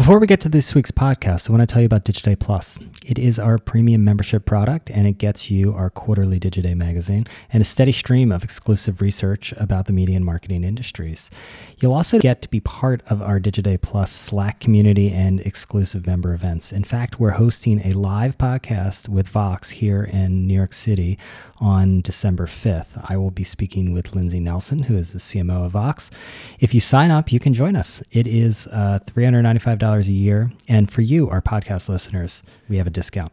Before we get to this week's podcast, I want to tell you about Digiday Plus. It is our premium membership product, and it gets you our quarterly Digiday magazine and a steady stream of exclusive research about the media and marketing industries. You'll also get to be part of our Digiday Plus Slack community and exclusive member events. In fact, we're hosting a live podcast with Vox here in New York City on December 5th. I will be speaking with Lindsay Nelson, who is the CMO of Vox. If you sign up, you can join us. It is $395 a year. And for you, our podcast listeners, we have a discount.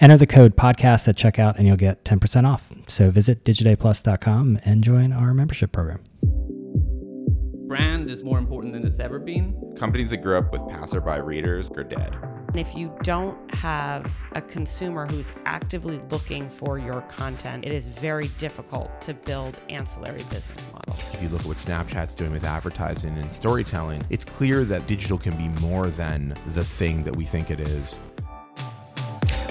Enter the code podcast at checkout and you'll get 10% off. So visit digidayplus.com and join our membership program. Brand is more important than it's ever been. Companies that grew up with passerby readers are dead. And if you don't have a consumer who's actively looking for your content, it is very difficult to build ancillary business models. If you look at what Snapchat's doing with advertising and storytelling, it's clear that digital can be more than the thing that we think it is.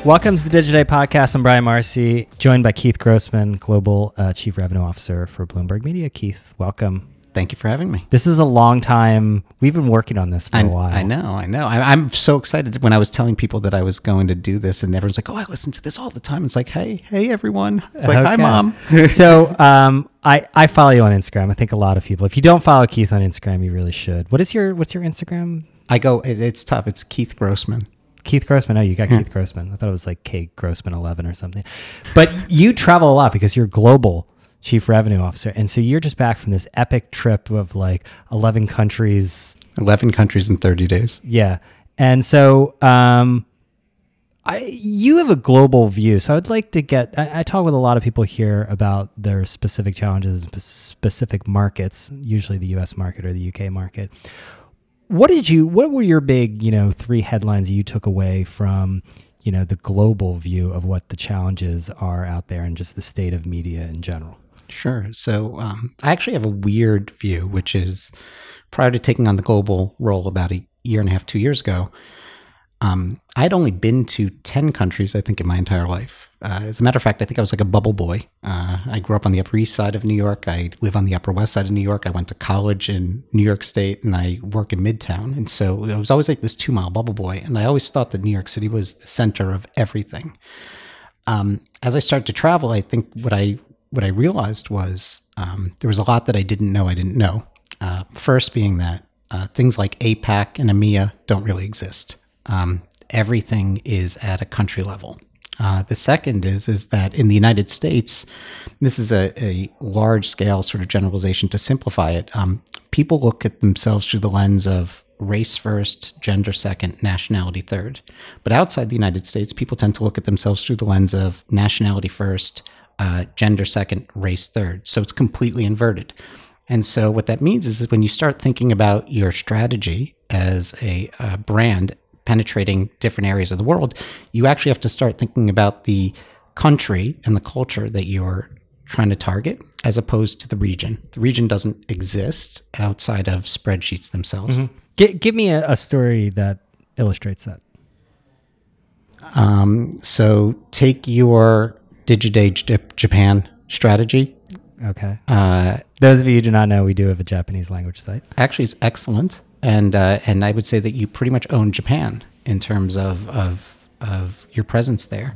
Welcome to the Digiday Podcast. I'm Brian Marcy, joined by Keith Grossman, Global Chief Revenue Officer for Bloomberg Media. Keith, welcome. Thank you for having me. This is a long time. We've been working on this for a while. I know. I'm so excited. When I was telling people that I was going to do this and everyone's like, oh, I listen to this all the time. It's like, hey, everyone. It's like, okay. Hi, Mom. So I follow you on Instagram. I think a lot of people. If you don't follow Keith on Instagram, you really should. What's your Instagram? It's tough. It's Keith Grossman. Keith Grossman. Oh, you got Keith Grossman. I thought it was like K Grossman 11 or something. But you travel a lot because you're global Chief Revenue Officer. And so you're just back from this epic trip of like 11 countries in 30 days. Yeah. And so you have a global view. So I'd like to get, I talk with a lot of people here about their specific challenges and specific markets, usually the US market or the UK market. What were your big, three headlines you took away from, the global view of what the challenges are out there and just the state of media in general? Sure. So I actually have a weird view, which is prior to taking on the global role about a year and a half, 2 years ago, I'd only been to 10 countries, I think, in my entire life. As a matter of fact, I think I was like a bubble boy. I grew up on the Upper East Side of New York. I live on the Upper West Side of New York. I went to college in New York State, and I work in Midtown. And so I was always like this 2-mile bubble boy, and I always thought that New York City was the center of everything. As I started to travel, I think what I realized was there was a lot that I didn't know. First being that things like APAC and EMEA don't really exist. Everything is at a country level. The second is that in the United States, this is a large scale sort of generalization to simplify it. People look at themselves through the lens of race first, gender second, nationality third. But outside the United States, people tend to look at themselves through the lens of nationality first, gender second, race third. So it's completely inverted. And so what that means is that when you start thinking about your strategy as a brand penetrating different areas of the world, you actually have to start thinking about the country and the culture that you're trying to target as opposed to the region. The region doesn't exist outside of spreadsheets themselves. Mm-hmm. Give me a story that illustrates that. So take your Digiday Japan strategy. Okay. Those of you who do not know, we do have a Japanese language site. Actually, it's excellent. And I would say that you pretty much own Japan in terms of your presence there.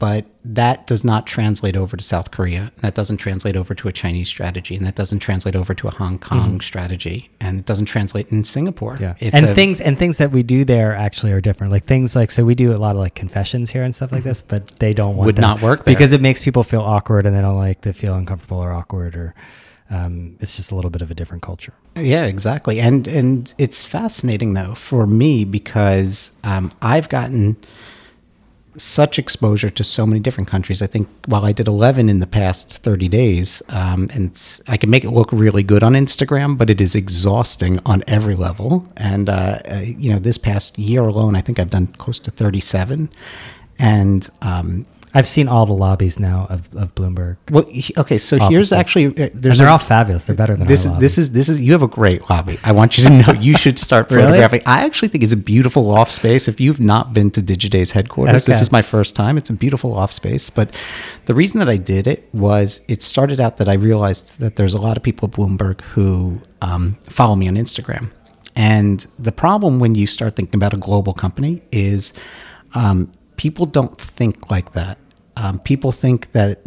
But that does not translate over to South Korea. That doesn't translate over to a Chinese strategy. And that doesn't translate over to a Hong Kong strategy. And it doesn't translate in Singapore. Yeah. Things that we do there actually are different. Like things like, so we do a lot of like confessions here and stuff like this, but they don't want not work there. Because it makes people feel awkward and they don't like, they feel uncomfortable or awkward or... it's just a little bit of a different culture. Yeah, exactly. And it's fascinating, though, for me because I've gotten such exposure to so many different countries. I think while I did 11 in the past 30 days, and I can make it look really good on Instagram, but it is exhausting on every level. And, this past year alone, I think I've done close to 37. And... I've seen all the lobbies now of Bloomberg. Well, okay, so offices. Here's actually... they're all fabulous. They're better than our lobby. You have a great lobby. I want you to know you should start photographing. Really? I actually think it's a beautiful loft space. If you've not been to Digiday's headquarters, This is my first time. It's a beautiful loft space. But the reason that I did it was it started out that I realized that there's a lot of people at Bloomberg who follow me on Instagram. And the problem when you start thinking about a global company is people don't think like that. People think that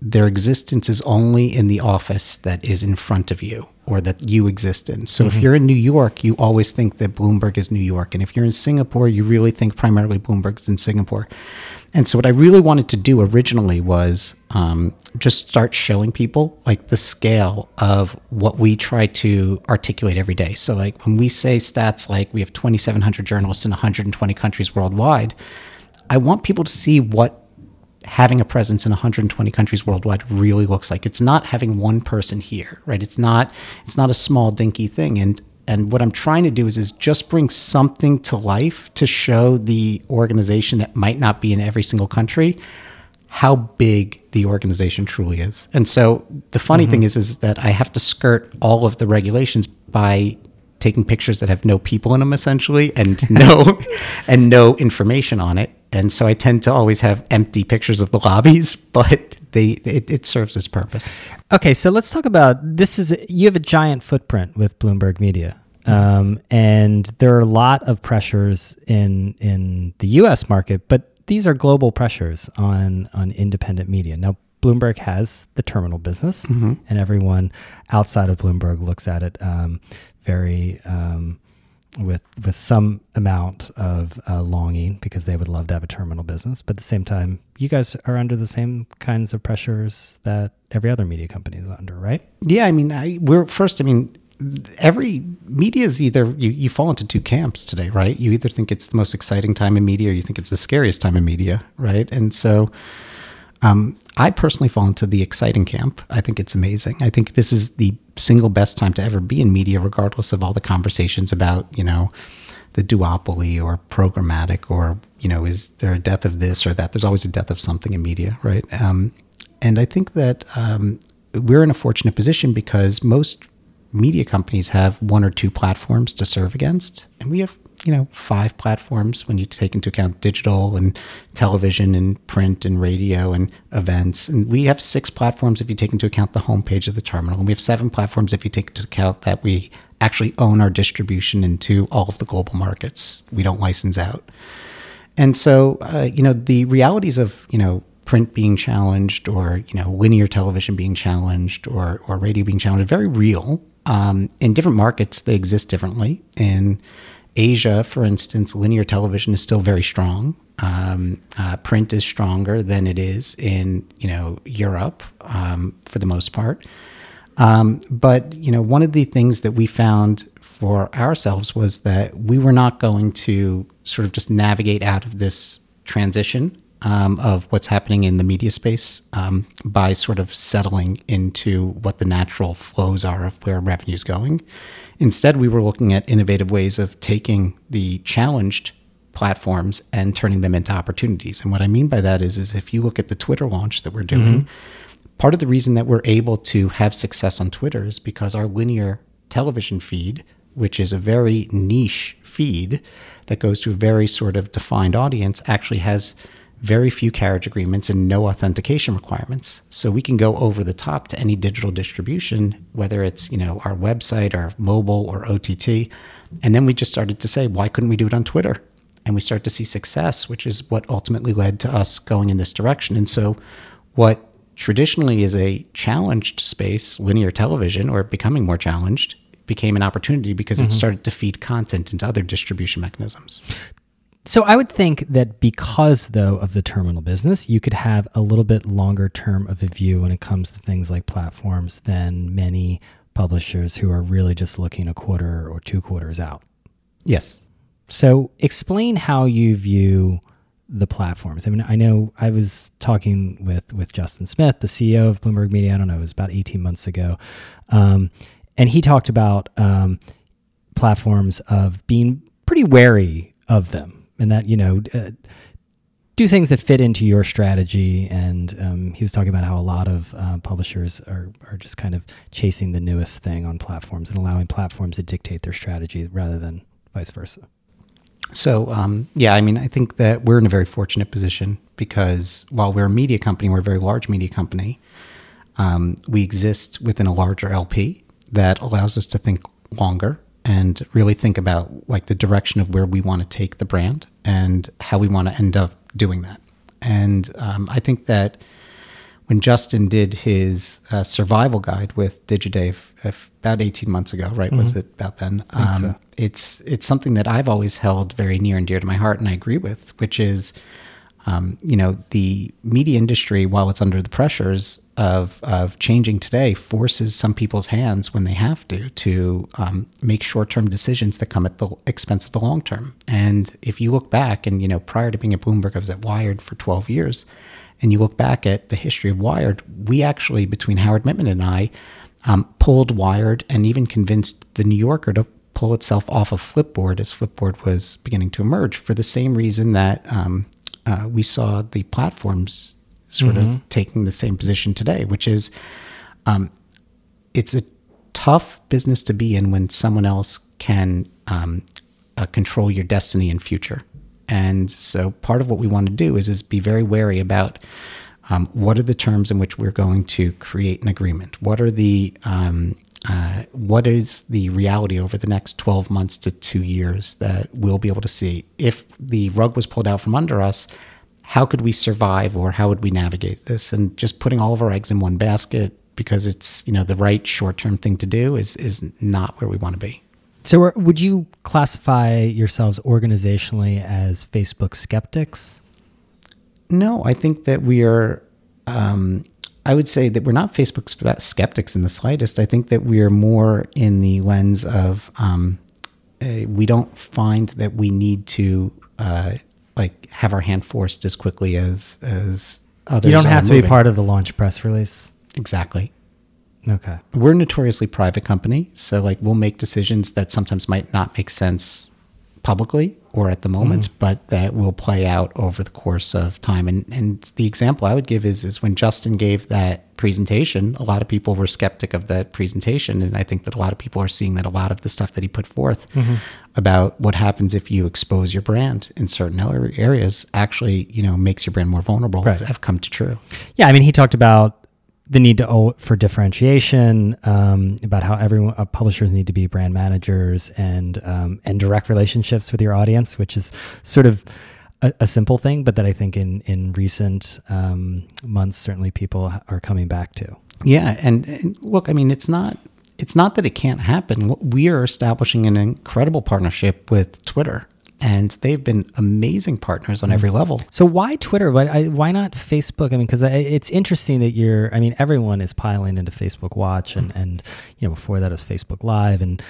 their existence is only in the office that is in front of you, or that you exist in. So if you're in New York, you always think that Bloomberg is New York. And if you're in Singapore, you really think primarily Bloomberg's in Singapore. And so what I really wanted to do originally was just start showing people like the scale of what we try to articulate every day. So like when we say stats, like we have 2,700 journalists in 120 countries worldwide, I want people to see what having a presence in 120 countries worldwide really looks like. It's not having one person here, right? It's not a small dinky thing. And what I'm trying to do is just bring something to life to show the organization that might not be in every single country how big the organization truly is. And so the funny thing is that I have to skirt all of the regulations by taking pictures that have no people in them, essentially, and no information on it. And so I tend to always have empty pictures of the lobbies, but it serves its purpose. Okay, so let's talk about you have a giant footprint with Bloomberg Media, and there are a lot of pressures in the U.S. market, but these are global pressures on independent media. Now, Bloomberg has the terminal business, and everyone outside of Bloomberg looks at it very. With some amount of longing, because they would love to have a terminal business. But at the same time, you guys are under the same kinds of pressures that every other media company is under, right? Yeah, I mean, every media is either, you fall into two camps today, right? You either think it's the most exciting time in media, or you think it's the scariest time in media, right? And so I personally fall into the exciting camp. I think it's amazing. I think this is the single best time to ever be in media, regardless of all the conversations about, the duopoly or programmatic or, is there a death of this or that? There's always a death of something in media, right? And I think that we're in a fortunate position because most media companies have one or two platforms to serve against. And we have, five platforms when you take into account digital and television and print and radio and events. And we have six platforms if you take into account the homepage of the terminal. And we have seven platforms if you take into account that we actually own our distribution into all of the global markets. We don't license out. And so, the realities of, print being challenged or, linear television being challenged or radio being challenged are very real. In different markets, they exist differently. In Asia, for instance, linear television is still very strong. Print is stronger than it is in, Europe for the most part. But, one of the things that we found for ourselves was that we were not going to sort of just navigate out of this transition of what's happening in the media space by sort of settling into what the natural flows are of where revenue is going. Instead, we were looking at innovative ways of taking the challenged platforms and turning them into opportunities. And what I mean by that is if you look at the Twitter launch that we're doing, part of the reason that we're able to have success on Twitter is because our linear television feed, which is a very niche feed that goes to a very sort of defined audience, actually has very few carriage agreements and no authentication requirements. So we can go over the top to any digital distribution, whether it's, our website or mobile or OTT. And then we just started to say, why couldn't we do it on Twitter? And we start to see success, which is what ultimately led to us going in this direction. And so what traditionally is a challenged space, linear television, or becoming more challenged, became an opportunity because it started to feed content into other distribution mechanisms. So I would think that because, though, of the terminal business, you could have a little bit longer term of a view when it comes to things like platforms than many publishers who are really just looking a quarter or two quarters out. Yes. So explain how you view the platforms. I mean, I know I was talking with Justin Smith, the CEO of Bloomberg Media, I don't know, it was about 18 months ago, and he talked about platforms of being pretty wary of them. And that, do things that fit into your strategy. And he was talking about how a lot of publishers are just kind of chasing the newest thing on platforms and allowing platforms to dictate their strategy rather than vice versa. So, I think that we're in a very fortunate position because while we're a media company, we're a very large media company, we exist within a larger LP that allows us to think longer and really think about like the direction of where we want to take the brand and how we want to end up doing that. And I think that when Justin did his survival guide with Digiday about 18 months ago, right? Mm-hmm. Was it about then? I think so. It's something that I've always held very near and dear to my heart, and I agree with, which is, you know, the media industry, while it's under the pressures of changing today, forces some people's hands when they have to make short-term decisions that come at the expense of the long term. And if you look back, and you know, prior to being at Bloomberg, I was at Wired for 12 years. And you look back at the history of Wired, we actually, between Howard Mittman and I, pulled Wired and even convinced the New Yorker to pull itself off of Flipboard as Flipboard was beginning to emerge, for the same reason that we saw the platforms sort of taking the same position today, which is it's a tough business to be in when someone else can control your destiny and future. And so part of what we want to do is be very wary about what are the terms in which we're going to create an agreement? What are the what is the reality over the next 12 months to 2 years that we'll be able to see? If the rug was pulled out from under us, how could we survive, or how would we navigate this? And just putting all of our eggs in one basket because it's, you know, the right short-term thing to do is not where we want to be. So would you classify yourselves organizationally as Facebook skeptics? No, I think that we are, I would say that we're not Facebook skeptics in the slightest. I think that we are more in the lens of, we don't find that we need to like have our hand forced as quickly as others. You don't have to be part of the launch press release. Exactly. Okay. We're a notoriously private company, so like we'll make decisions that sometimes might not make sense publicly or at the moment, but that will play out over the course of time. And the example I would give is when Justin gave that presentation, a lot of people were skeptic of that presentation, and I think that a lot of people are seeing that a lot of the stuff that he put forth about what happens if you expose your brand in certain areas actually, you know, makes your brand more vulnerable have come to true. Yeah, I mean, he talked about the need to for differentiation, about how everyone publishers need to be brand managers and direct relationships with your audience, which is sort of a simple thing, but that I think in recent months certainly people are coming back to. Yeah, and look, I mean, it's not that it can't happen. We are establishing an incredible partnership with Twitter, and they've been amazing partners on every level. So why Twitter? Why not Facebook? I mean, because it's interesting that everyone is piling into Facebook Watch and you know, before that it was Facebook Live, and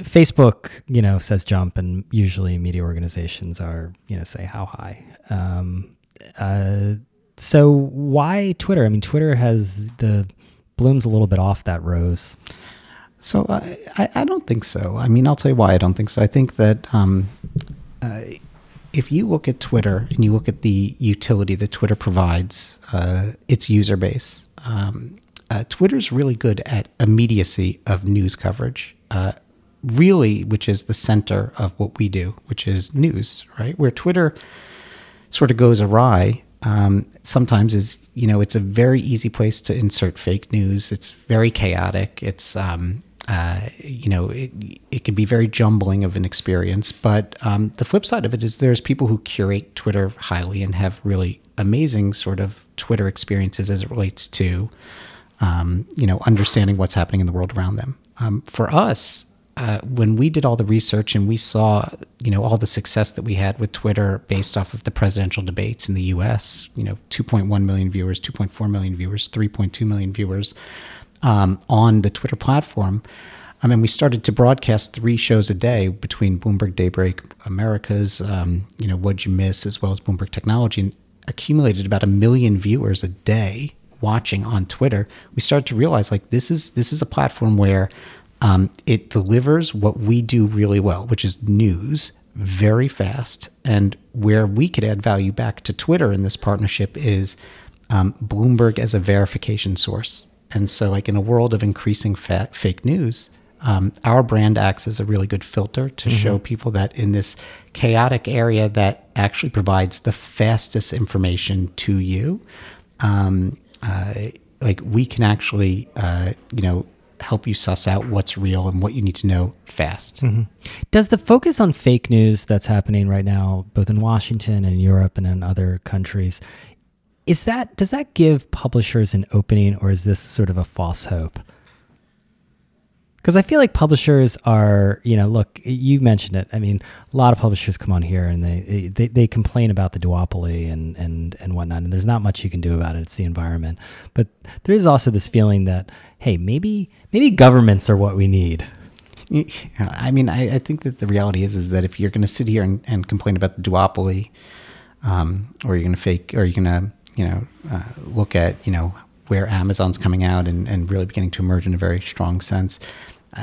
Facebook, you know, says jump, and usually media organizations are, you know, say how high. So why Twitter? I mean, Twitter has the blooms a little bit off that rose. So I don't think so. I mean, I'll tell you why I don't think so. I think that if you look at Twitter and you look at the utility that Twitter provides, its user base, Twitter's really good at immediacy of news coverage, really, which is the center of what we do, which is news, right? Where Twitter sort of goes awry sometimes is, you know, it's a very easy place to insert fake news. It's very chaotic. It's, you know, it can be very jumbling of an experience. But the flip side of it is there's people who curate Twitter highly and have really amazing sort of Twitter experiences as it relates to, you know, understanding what's happening in the world around them. For us, when we did all the research and we saw, you know, all the success that we had with Twitter based off of the presidential debates in the U.S., you know, 2.1 million viewers, 2.4 million viewers, 3.2 million viewers on the Twitter platform. I mean, we started to broadcast 3 shows a day between Bloomberg Daybreak Americas, you know, What'd You Miss, as well as Bloomberg Technology, and accumulated about 1 million viewers a day watching on Twitter. We started to realize, like, this is a platform where it delivers what we do really well, which is news, very fast. And where we could add value back to Twitter in this partnership is Bloomberg as a verification source. And so, like, in a world of increasing fake news, our brand acts as a really good filter to show people that in this chaotic area that actually provides the fastest information to you, like, we can actually, you know, help you suss out what's real and what you need to know fast. Mm-hmm. Does the focus on fake news that's happening right now, both in Washington and Europe and in other countries, does that give publishers an opening, or is this sort of a false hope? Because I feel like publishers are, you know, look, you mentioned it. I mean, a lot of publishers come on here and they complain about the duopoly and whatnot, and there's not much you can do about it. It's the environment. But there is also this feeling that, hey, maybe governments are what we need. I mean, I think that the reality is that if you're going to sit here and complain about the duopoly, or you're going to look at, you know, where Amazon's coming out and really beginning to emerge in a very strong sense,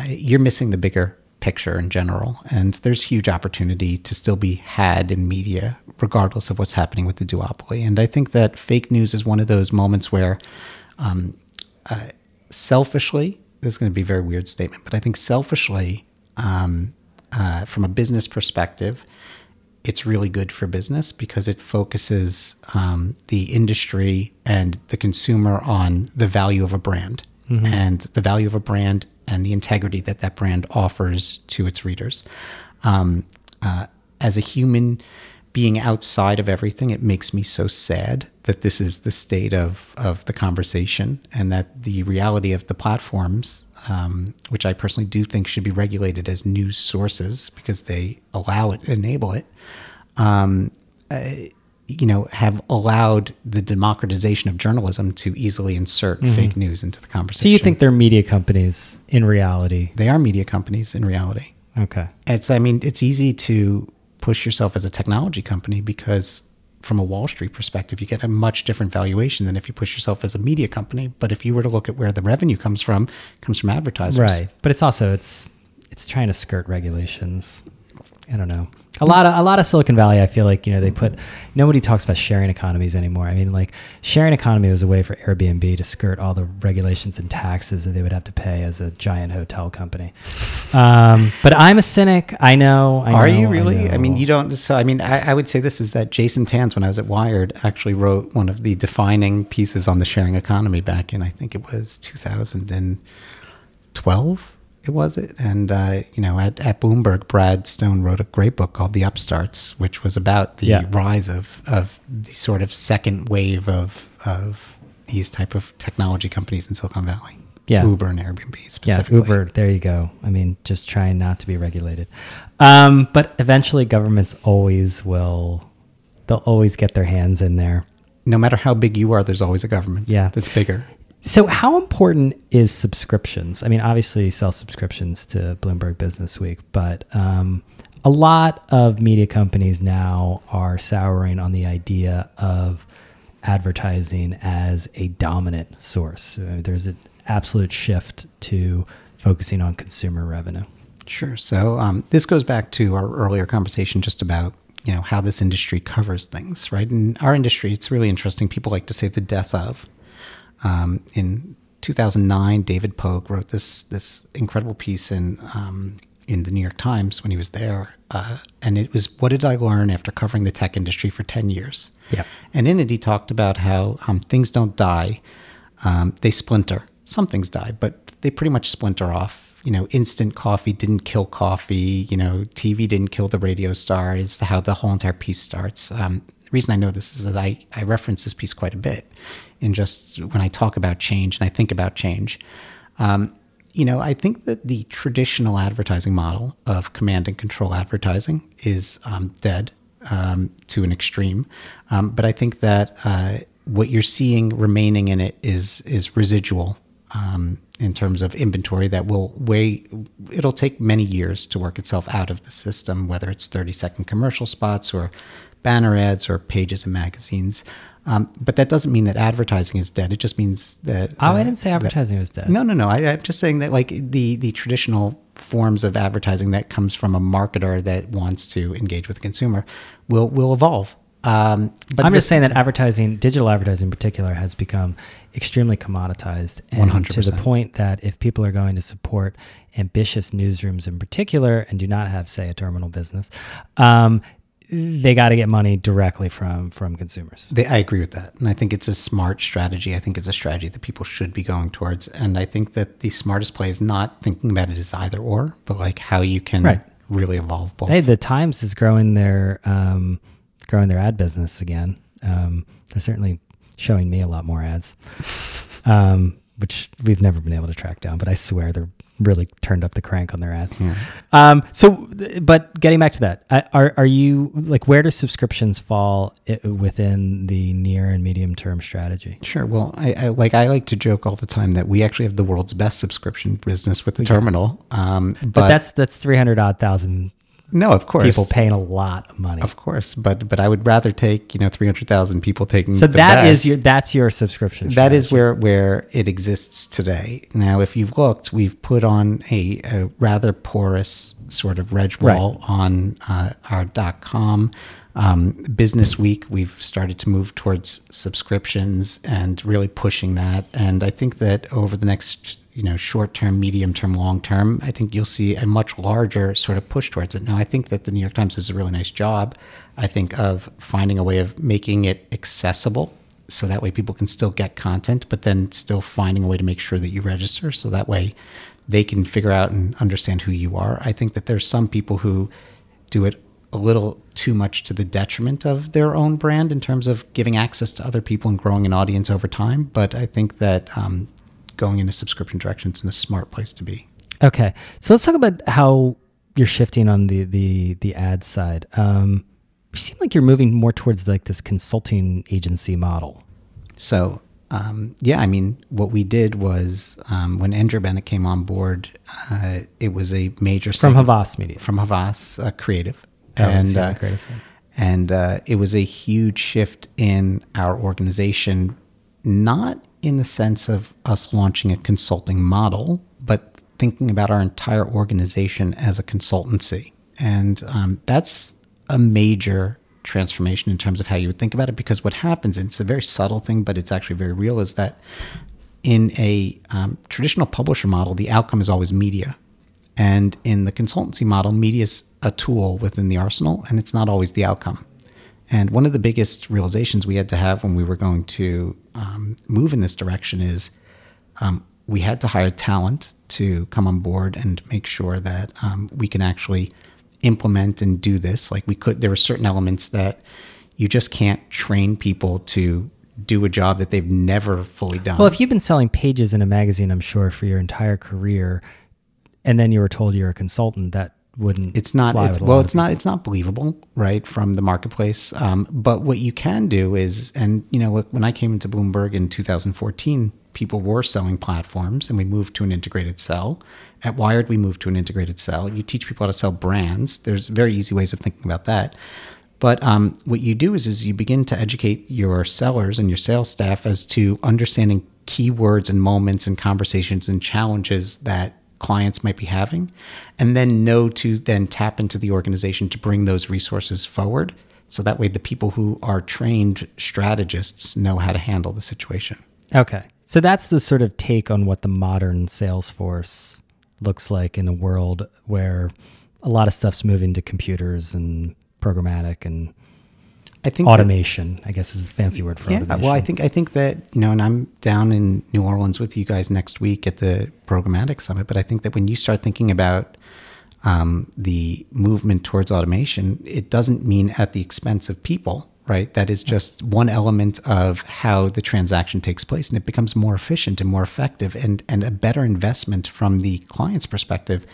you're missing the bigger picture in general. And there's huge opportunity to still be had in media, regardless of what's happening with the duopoly. And I think that fake news is one of those moments where selfishly, this is going to be a very weird statement, but I think selfishly, from a business perspective, it's really good for business because it focuses the industry and the consumer on the value of a brand, mm-hmm. and the value of a brand and the integrity that that brand offers to its readers. As a human being outside of everything, it makes me so sad that this is the state of the conversation, and that the reality of the platforms, which I personally do think should be regulated as news sources because they allow it, enable it, have allowed the democratization of journalism to easily insert mm-hmm. fake news into the conversation. So you think they're media companies in reality? They are media companies in reality. Okay. It's easy to push yourself as a technology company because from a Wall Street perspective, you get a much different valuation than if you push yourself as a media company. But if you were to look at where the revenue comes from advertisers. Right. But it's also, it's trying to skirt regulations. I don't know. A lot of Silicon Valley, I feel like, you know, nobody talks about sharing economies anymore. I mean, like, sharing economy was a way for Airbnb to skirt all the regulations and taxes that they would have to pay as a giant hotel company. But I'm a cynic. I know. Are you really? I mean, you don't. So, I mean, I would say this is that Jason Tanz, when I was at Wired, actually wrote one of the defining pieces on the sharing economy back in, I think it was 2012. And, at Bloomberg, Brad Stone wrote a great book called The Upstarts, which was about the rise of the sort of second wave of these type of technology companies in Silicon Valley. Yeah. Uber and Airbnb specifically. Yeah, Uber. There you go. I mean, just trying not to be regulated. But eventually governments they'll always get their hands in there. No matter how big you are, there's always a government that's bigger. So how important is subscriptions? I mean, obviously sell subscriptions to Bloomberg Businessweek, but a lot of media companies now are souring on the idea of advertising as a dominant source. There's an absolute shift to focusing on consumer revenue. Sure. So this goes back to our earlier conversation just about, you know, how this industry covers things, right? In our industry, it's really interesting. People like to say the death of. In 2009, David Pogue wrote this incredible piece in the New York Times when he was there, and it was, what did I learn after covering the tech industry for 10 years? Yeah. And in it, he talked about how things don't die, they splinter. Some things die, but they pretty much splinter off. You know, instant coffee didn't kill coffee. You know, TV didn't kill the radio star. Is how the whole entire piece starts. The reason I know this is that I reference this piece quite a bit in just when I talk about change and I think about change. I think that the traditional advertising model of command and control advertising is dead to an extreme. But I think that what you're seeing remaining in it is residual in terms of inventory that it'll take many years to work itself out of the system, whether it's 30-second commercial spots or banner ads or pages in magazines. But that doesn't mean that advertising is dead. It just means that... I didn't say advertising was dead. No. I'm just saying that like the traditional forms of advertising that comes from a marketer that wants to engage with the consumer will evolve. But I'm just saying that digital advertising in particular, has become extremely commoditized. And 100%. To the point that if people are going to support ambitious newsrooms in particular and do not have, say, a terminal business... they got to get money directly from consumers. I agree with that. And I think it's a smart strategy. I think it's a strategy that people should be going towards. And I think that the smartest play is not thinking about it as either or, but like how you can really evolve both. Hey, the Times is growing their ad business again. They're certainly showing me a lot more ads, which we've never been able to track down, but I swear they're really turned up the crank on their ads. Yeah. But getting back to that, are you like, where do subscriptions fall within the near and medium term strategy? Sure. Well, I like to joke all the time that we actually have the world's best subscription business with the terminal. But that's 300,000. No, of course. People paying a lot of money. Of course, but I would rather take 300,000 people taking. So that's your subscription. That is where it exists today. Now, if you've looked, we've put on a rather porous sort of reg wall on our .com. Business Week, we've started to move towards subscriptions and really pushing that. And I think that over the next, short-term, medium-term, long-term, I think you'll see a much larger sort of push towards it. Now, I think that the New York Times does a really nice job, I think, of finding a way of making it accessible. So that way people can still get content, but then still finding a way to make sure that you register. So that way they can figure out and understand who you are. I think that there's some people who do it a little too much to the detriment of their own brand in terms of giving access to other people and growing an audience over time. But I think that going in a subscription direction is a smart place to be. Okay. So let's talk about how you're shifting on the ad side. You seem like you're moving more towards like this consulting agency model. So what we did was when Andrew Bennett came on board, it was a major... From Havas Creative. And it was a huge shift in our organization, not in the sense of us launching a consulting model, but thinking about our entire organization as a consultancy. And that's a major transformation in terms of how you would think about it, because what happens, and it's a very subtle thing, but it's actually very real, is that in a traditional publisher model, the outcome is always media. And in the consultancy model, media is a tool within the arsenal, and it's not always the outcome. And one of the biggest realizations we had to have when we were going to move in this direction is we had to hire talent to come on board and make sure that we can actually implement and do this. Like we could, there were certain elements that you just can't train people to do a job that they've never fully done. Well, if you've been selling pages in a magazine, I'm sure for your entire career, and then you were told you're a consultant, that wouldn't... It's not believable, right, from the marketplace. But what you can do is, when I came into Bloomberg in 2014, people were selling platforms, and we moved to an integrated sell. At Wired, we moved to an integrated sell. You teach people how to sell brands. There's very easy ways of thinking about that. But what you do is you begin to educate your sellers and your sales staff as to understanding keywords and moments and conversations and challenges that clients might be having, and then know to then tap into the organization to bring those resources forward. So that way the people who are trained strategists know how to handle the situation. Okay. So that's the sort of take on what the modern sales force looks like in a world where a lot of stuff's moving to computers and programmatic and automation, I guess is a fancy word for automation. Well, I think that, and I'm down in New Orleans with you guys next week at the Programmatic Summit, but I think that when you start thinking about the movement towards automation, it doesn't mean at the expense of people, right? That is just one element of how the transaction takes place, and it becomes more efficient and more effective and a better investment from the client's perspective.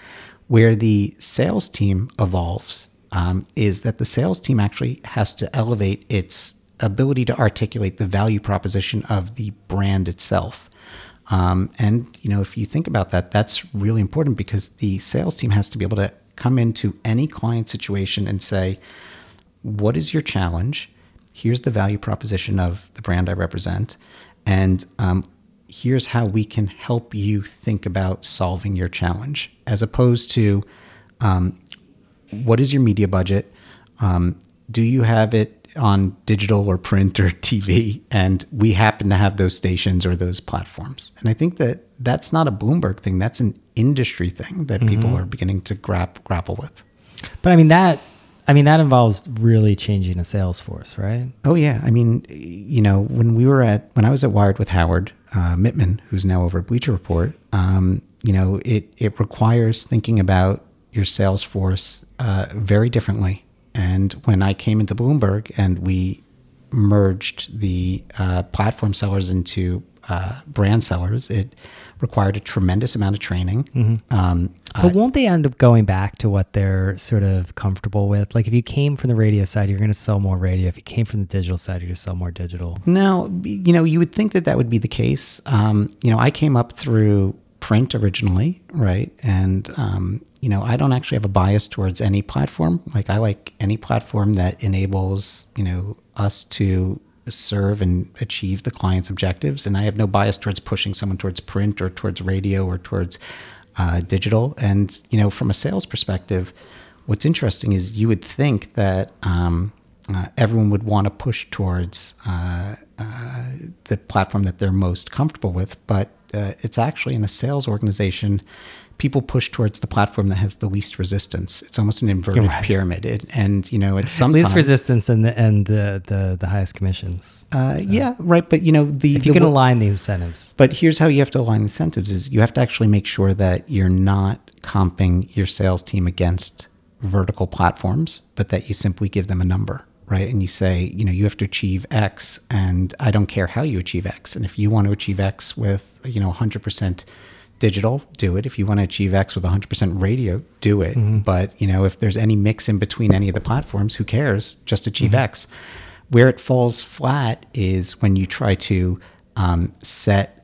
Where the sales team evolves is that the sales team actually has to elevate its ability to articulate the value proposition of the brand itself. If you think about that, that's really important, because the sales team has to be able to come into any client situation and say, what is your challenge? Here's the value proposition of the brand I represent. And here's how we can help you think about solving your challenge, as opposed to... what is your media budget? Do you have it on digital or print or TV? And we happen to have those stations or those platforms. And I think that that's not a Bloomberg thing. That's an industry thing that people are beginning to grapple with. But I mean, that I mean, that involves really changing a sales force, right? Oh, yeah. I mean, you know, when I was at Wired with Howard Mittman, who's now over at Bleacher Report, you know, it requires thinking about your sales force very differently. And when I came into Bloomberg and we merged the platform sellers into brand sellers, it required a tremendous amount of training. Mm-hmm. But won't they end up going back to what they're sort of comfortable with? Like if you came from the radio side, you're going to sell more radio. If you came from the digital side, you're going to sell more digital. No, you know, you would think that that would be the case. You know, I came up through print originally, right? And, you know, I don't actually have a bias towards any platform. Like I like any platform that enables, you know, us to serve and achieve the client's objectives. And I have no bias towards pushing someone towards print or towards radio or towards digital. And, you know, from a sales perspective, what's interesting is you would think that everyone would want to push towards the platform that they're most comfortable with. But it's actually in a sales organization, people push towards the platform that has the least resistance. It's almost an inverted pyramid. And you know, it's sometimes least resistance and the highest commissions. So. Yeah, right. But you know, if you can align the incentives. But here's how you have to align the incentives: is you have to actually make sure that you're not comping your sales team against vertical platforms, but that you simply give them a number, right? And you say, you know, you have to achieve X, and I don't care how you achieve X. And if you want to achieve X with, you know, 100%. Digital, do it. If you want to achieve X with 100% radio, do it. Mm-hmm. But, you know, if there's any mix in between any of the platforms, who cares? Just achieve mm-hmm. X. Where it falls flat is when you try to set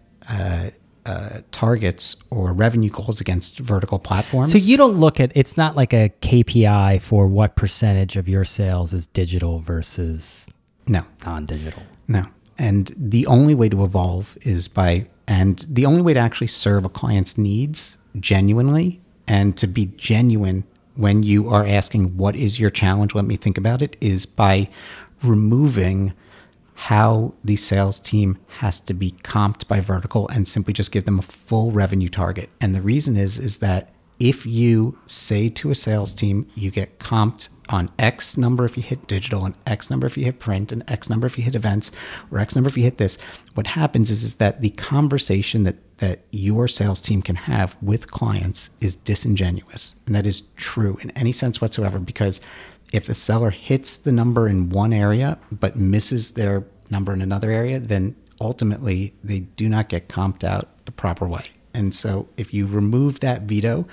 targets or revenue goals against vertical platforms. So you don't look at, it's not like a KPI for what percentage of your sales is digital versus non-digital. No. And the only way to evolve is by And the only way to actually serve a client's needs genuinely and to be genuine when you are asking, what is your challenge? Let me think about it, is by removing how the sales team has to be comped by vertical and simply just give them a full revenue target. And the reason is that if you say to a sales team, you get comped on X number if you hit digital and X number if you hit print and X number if you hit events or X number if you hit this, what happens is that the conversation that your sales team can have with clients is disingenuous. And that is true in any sense whatsoever, because if a seller hits the number in one area but misses their number in another area, then ultimately they do not get comped out the proper way. And so if you remove that veto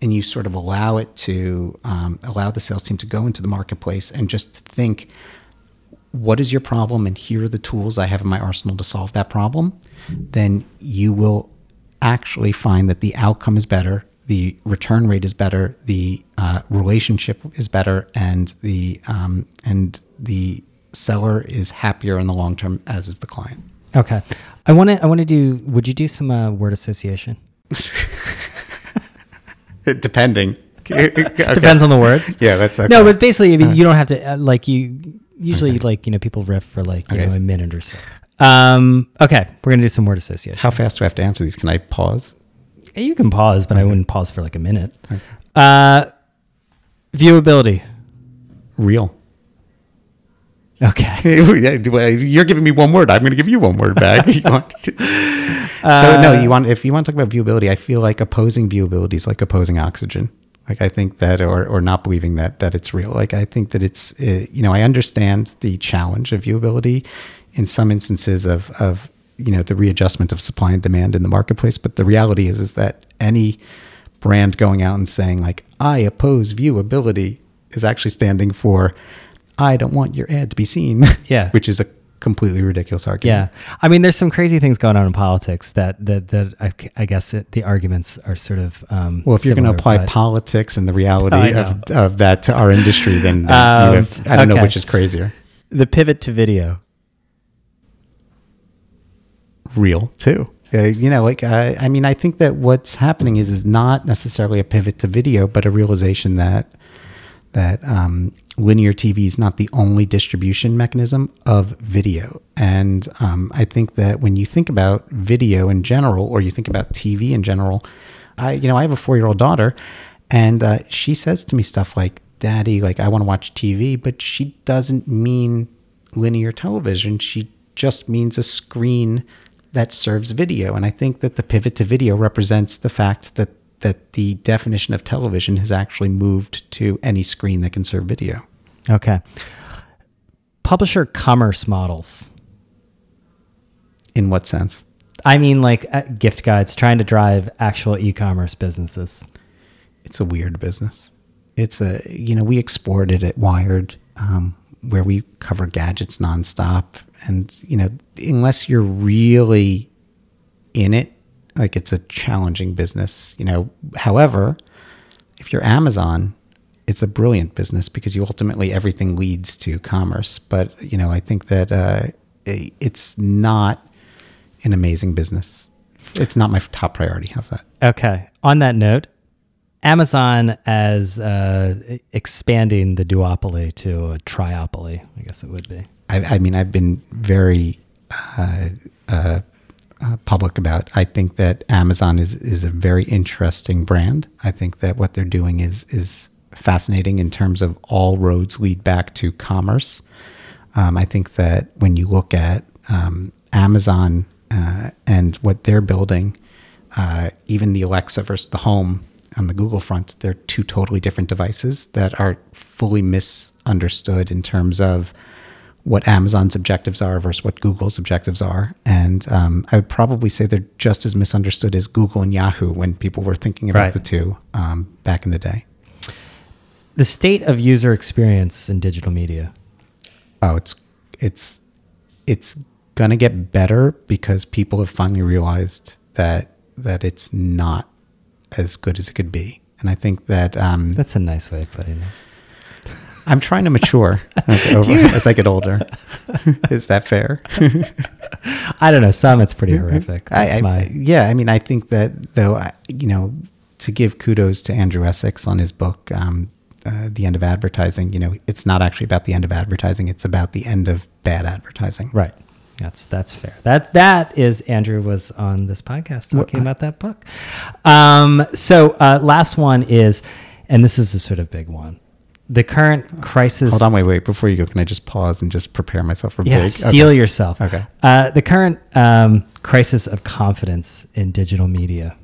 and you sort of allow it to allow the sales team to go into the marketplace and just think, what is your problem? And here are the tools I have in my arsenal to solve that problem. Then you will actually find that the outcome is better. The return rate is better. The relationship is better. And the seller is happier in the long term, as is the client. Okay. I want to do, would you do some word association? Depending. Okay. Depends on the words. Yeah, that's okay. No, but basically, I mean, you don't have to, like you, usually okay. like, you know, people riff for like, you okay. know, a minute or so. Okay. We're going to do some word association. How fast do I have to answer these? Can I pause? You can pause, but okay. I wouldn't pause for like a minute. Okay. Viewability. Real. Okay. You're giving me one word. I'm going to give you one word back. If you want to talk about viewability, I feel like opposing viewability is like opposing oxygen. Like I think that, or not believing that it's real. Like I think that it's, you know, I understand the challenge of viewability in some instances of, you know, the readjustment of supply and demand in the marketplace. But the reality is that any brand going out and saying like, I oppose viewability is actually standing for, I don't want your ad to be seen. Yeah. Which is a completely ridiculous argument. Yeah. I mean, there's some crazy things going on in politics that I guess the arguments are sort of well, if similar, you're going to apply politics and the reality of that to our industry, then I don't know which is crazier. The pivot to video. Real, too. You know, like, I mean, I think that what's happening is not necessarily a pivot to video, but a realization that linear TV is not the only distribution mechanism of video. And I think that when you think about video in general, or you think about TV in general, I have a 4-year-old daughter, and she says to me stuff like, daddy, like I want to watch TV, but she doesn't mean linear television. She just means a screen that serves video. And I think that the pivot to video represents the fact that the definition of television has actually moved to any screen that can serve video. Okay. Publisher commerce models. In what sense? I mean, like gift guides, trying to drive actual e-commerce businesses. It's a weird business. It's a, you know, we explored it at Wired, where we cover gadgets nonstop. And, you know, unless you're really in it, like it's a challenging business, you know. However, if you're Amazon, it's a brilliant business because you ultimately, everything leads to commerce. But, you know, I think that it's not an amazing business. It's not my top priority. How's that? Okay. On that note, Amazon as expanding the duopoly to a triopoly, I guess it would be. I mean, I've been very public about. I think that Amazon is a very interesting brand. I think that what they're doing is fascinating in terms of all roads lead back to commerce. I think that when you look at Amazon and what they're building, even the Alexa versus the Home on the Google front, they're two totally different devices that are fully misunderstood in terms of what Amazon's objectives are versus what Google's objectives are. And I would probably say they're just as misunderstood as Google and Yahoo when people were thinking about the two back in the day. The state of user experience in digital media. Oh, it's going to get better because people have finally realized that it's not as good as it could be. And I think that... that's a nice way of putting it. I'm trying to mature as I get older. Is that fair? I don't know. Some, it's pretty horrific. Yeah, I mean, I think that, though, you know, to give kudos to Andrew Essex on his book, The End of Advertising, you know, it's not actually about the end of advertising. It's about the end of bad advertising. Right. That's fair. That is, Andrew was on this podcast talking about that book. So last one is, and this is a sort of big one, the current crisis... Hold on, wait. Before you go, can I just pause and just prepare myself for big? Steel yourself. Okay. The current crisis of confidence in digital media.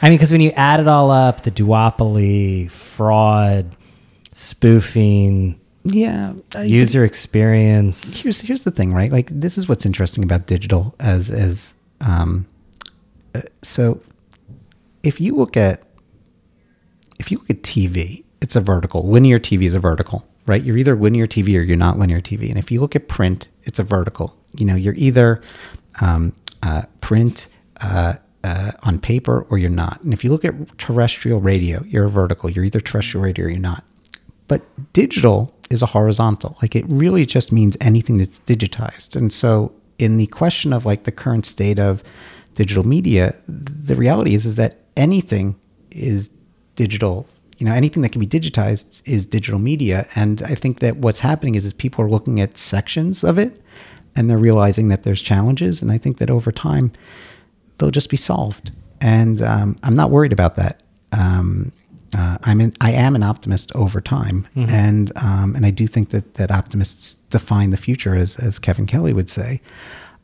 I mean, because when you add it all up, the duopoly, fraud, spoofing, user experience... Here's the thing, right? Like, this is what's interesting about digital as so if you look at TV... It's a vertical. Linear TV is a vertical, right? You're either linear TV or you're not linear TV. And if you look at print, it's a vertical. You know, you're either print on paper or you're not. And if you look at terrestrial radio, you're a vertical. You're either terrestrial radio or you're not. But digital is a horizontal. Like, it really just means anything that's digitized. And so in the question of, like, the current state of digital media, the reality is that anything is digital. You know, anything that can be digitized is digital media. And I think that what's happening is people are looking at sections of it and they're realizing that there's challenges. And I think that over time, they'll just be solved. And I'm not worried about that. I am an optimist over time. Mm-hmm. And I do think that optimists define the future, as Kevin Kelly would say.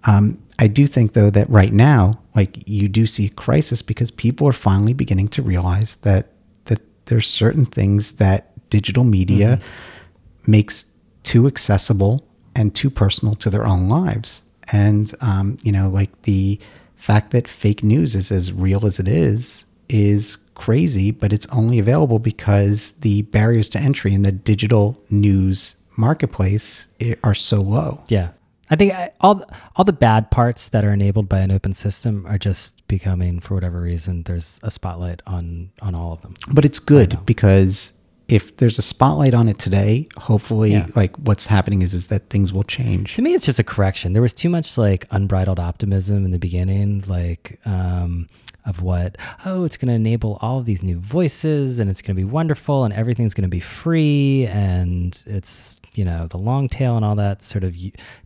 I do think, though, that right now, like, you do see crisis because people are finally beginning to realize that there's certain things that digital media makes too accessible and too personal to their own lives. And, you know, like, the fact that fake news is as real as it is crazy, but it's only available because the barriers to entry in the digital news marketplace are so low. Yeah. I think all the bad parts that are enabled by an open system are just becoming, for whatever reason, there's a spotlight on all of them. But it's good, because if there's a spotlight on it today, hopefully, like, what's happening is that things will change. To me, it's just a correction. There was too much, like, unbridled optimism in the beginning, like, of what, it's going to enable all of these new voices and it's going to be wonderful and everything's going to be free and it's, you know, the long tail and all that sort of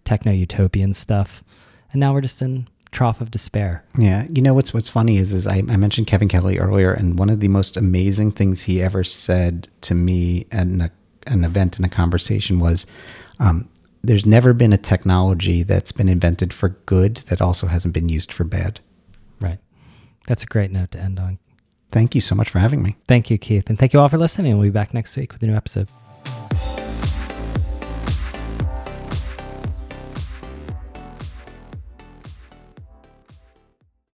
techno-utopian stuff. And now we're just in trough of despair. Yeah. You know, what's funny is I mentioned Kevin Kelly earlier, and one of the most amazing things he ever said to me at an event in a conversation was, there's never been a technology that's been invented for good that also hasn't been used for bad. Right. That's a great note to end on. Thank you so much for having me. Thank you, Keith. And thank you all for listening. We'll be back next week with a new episode.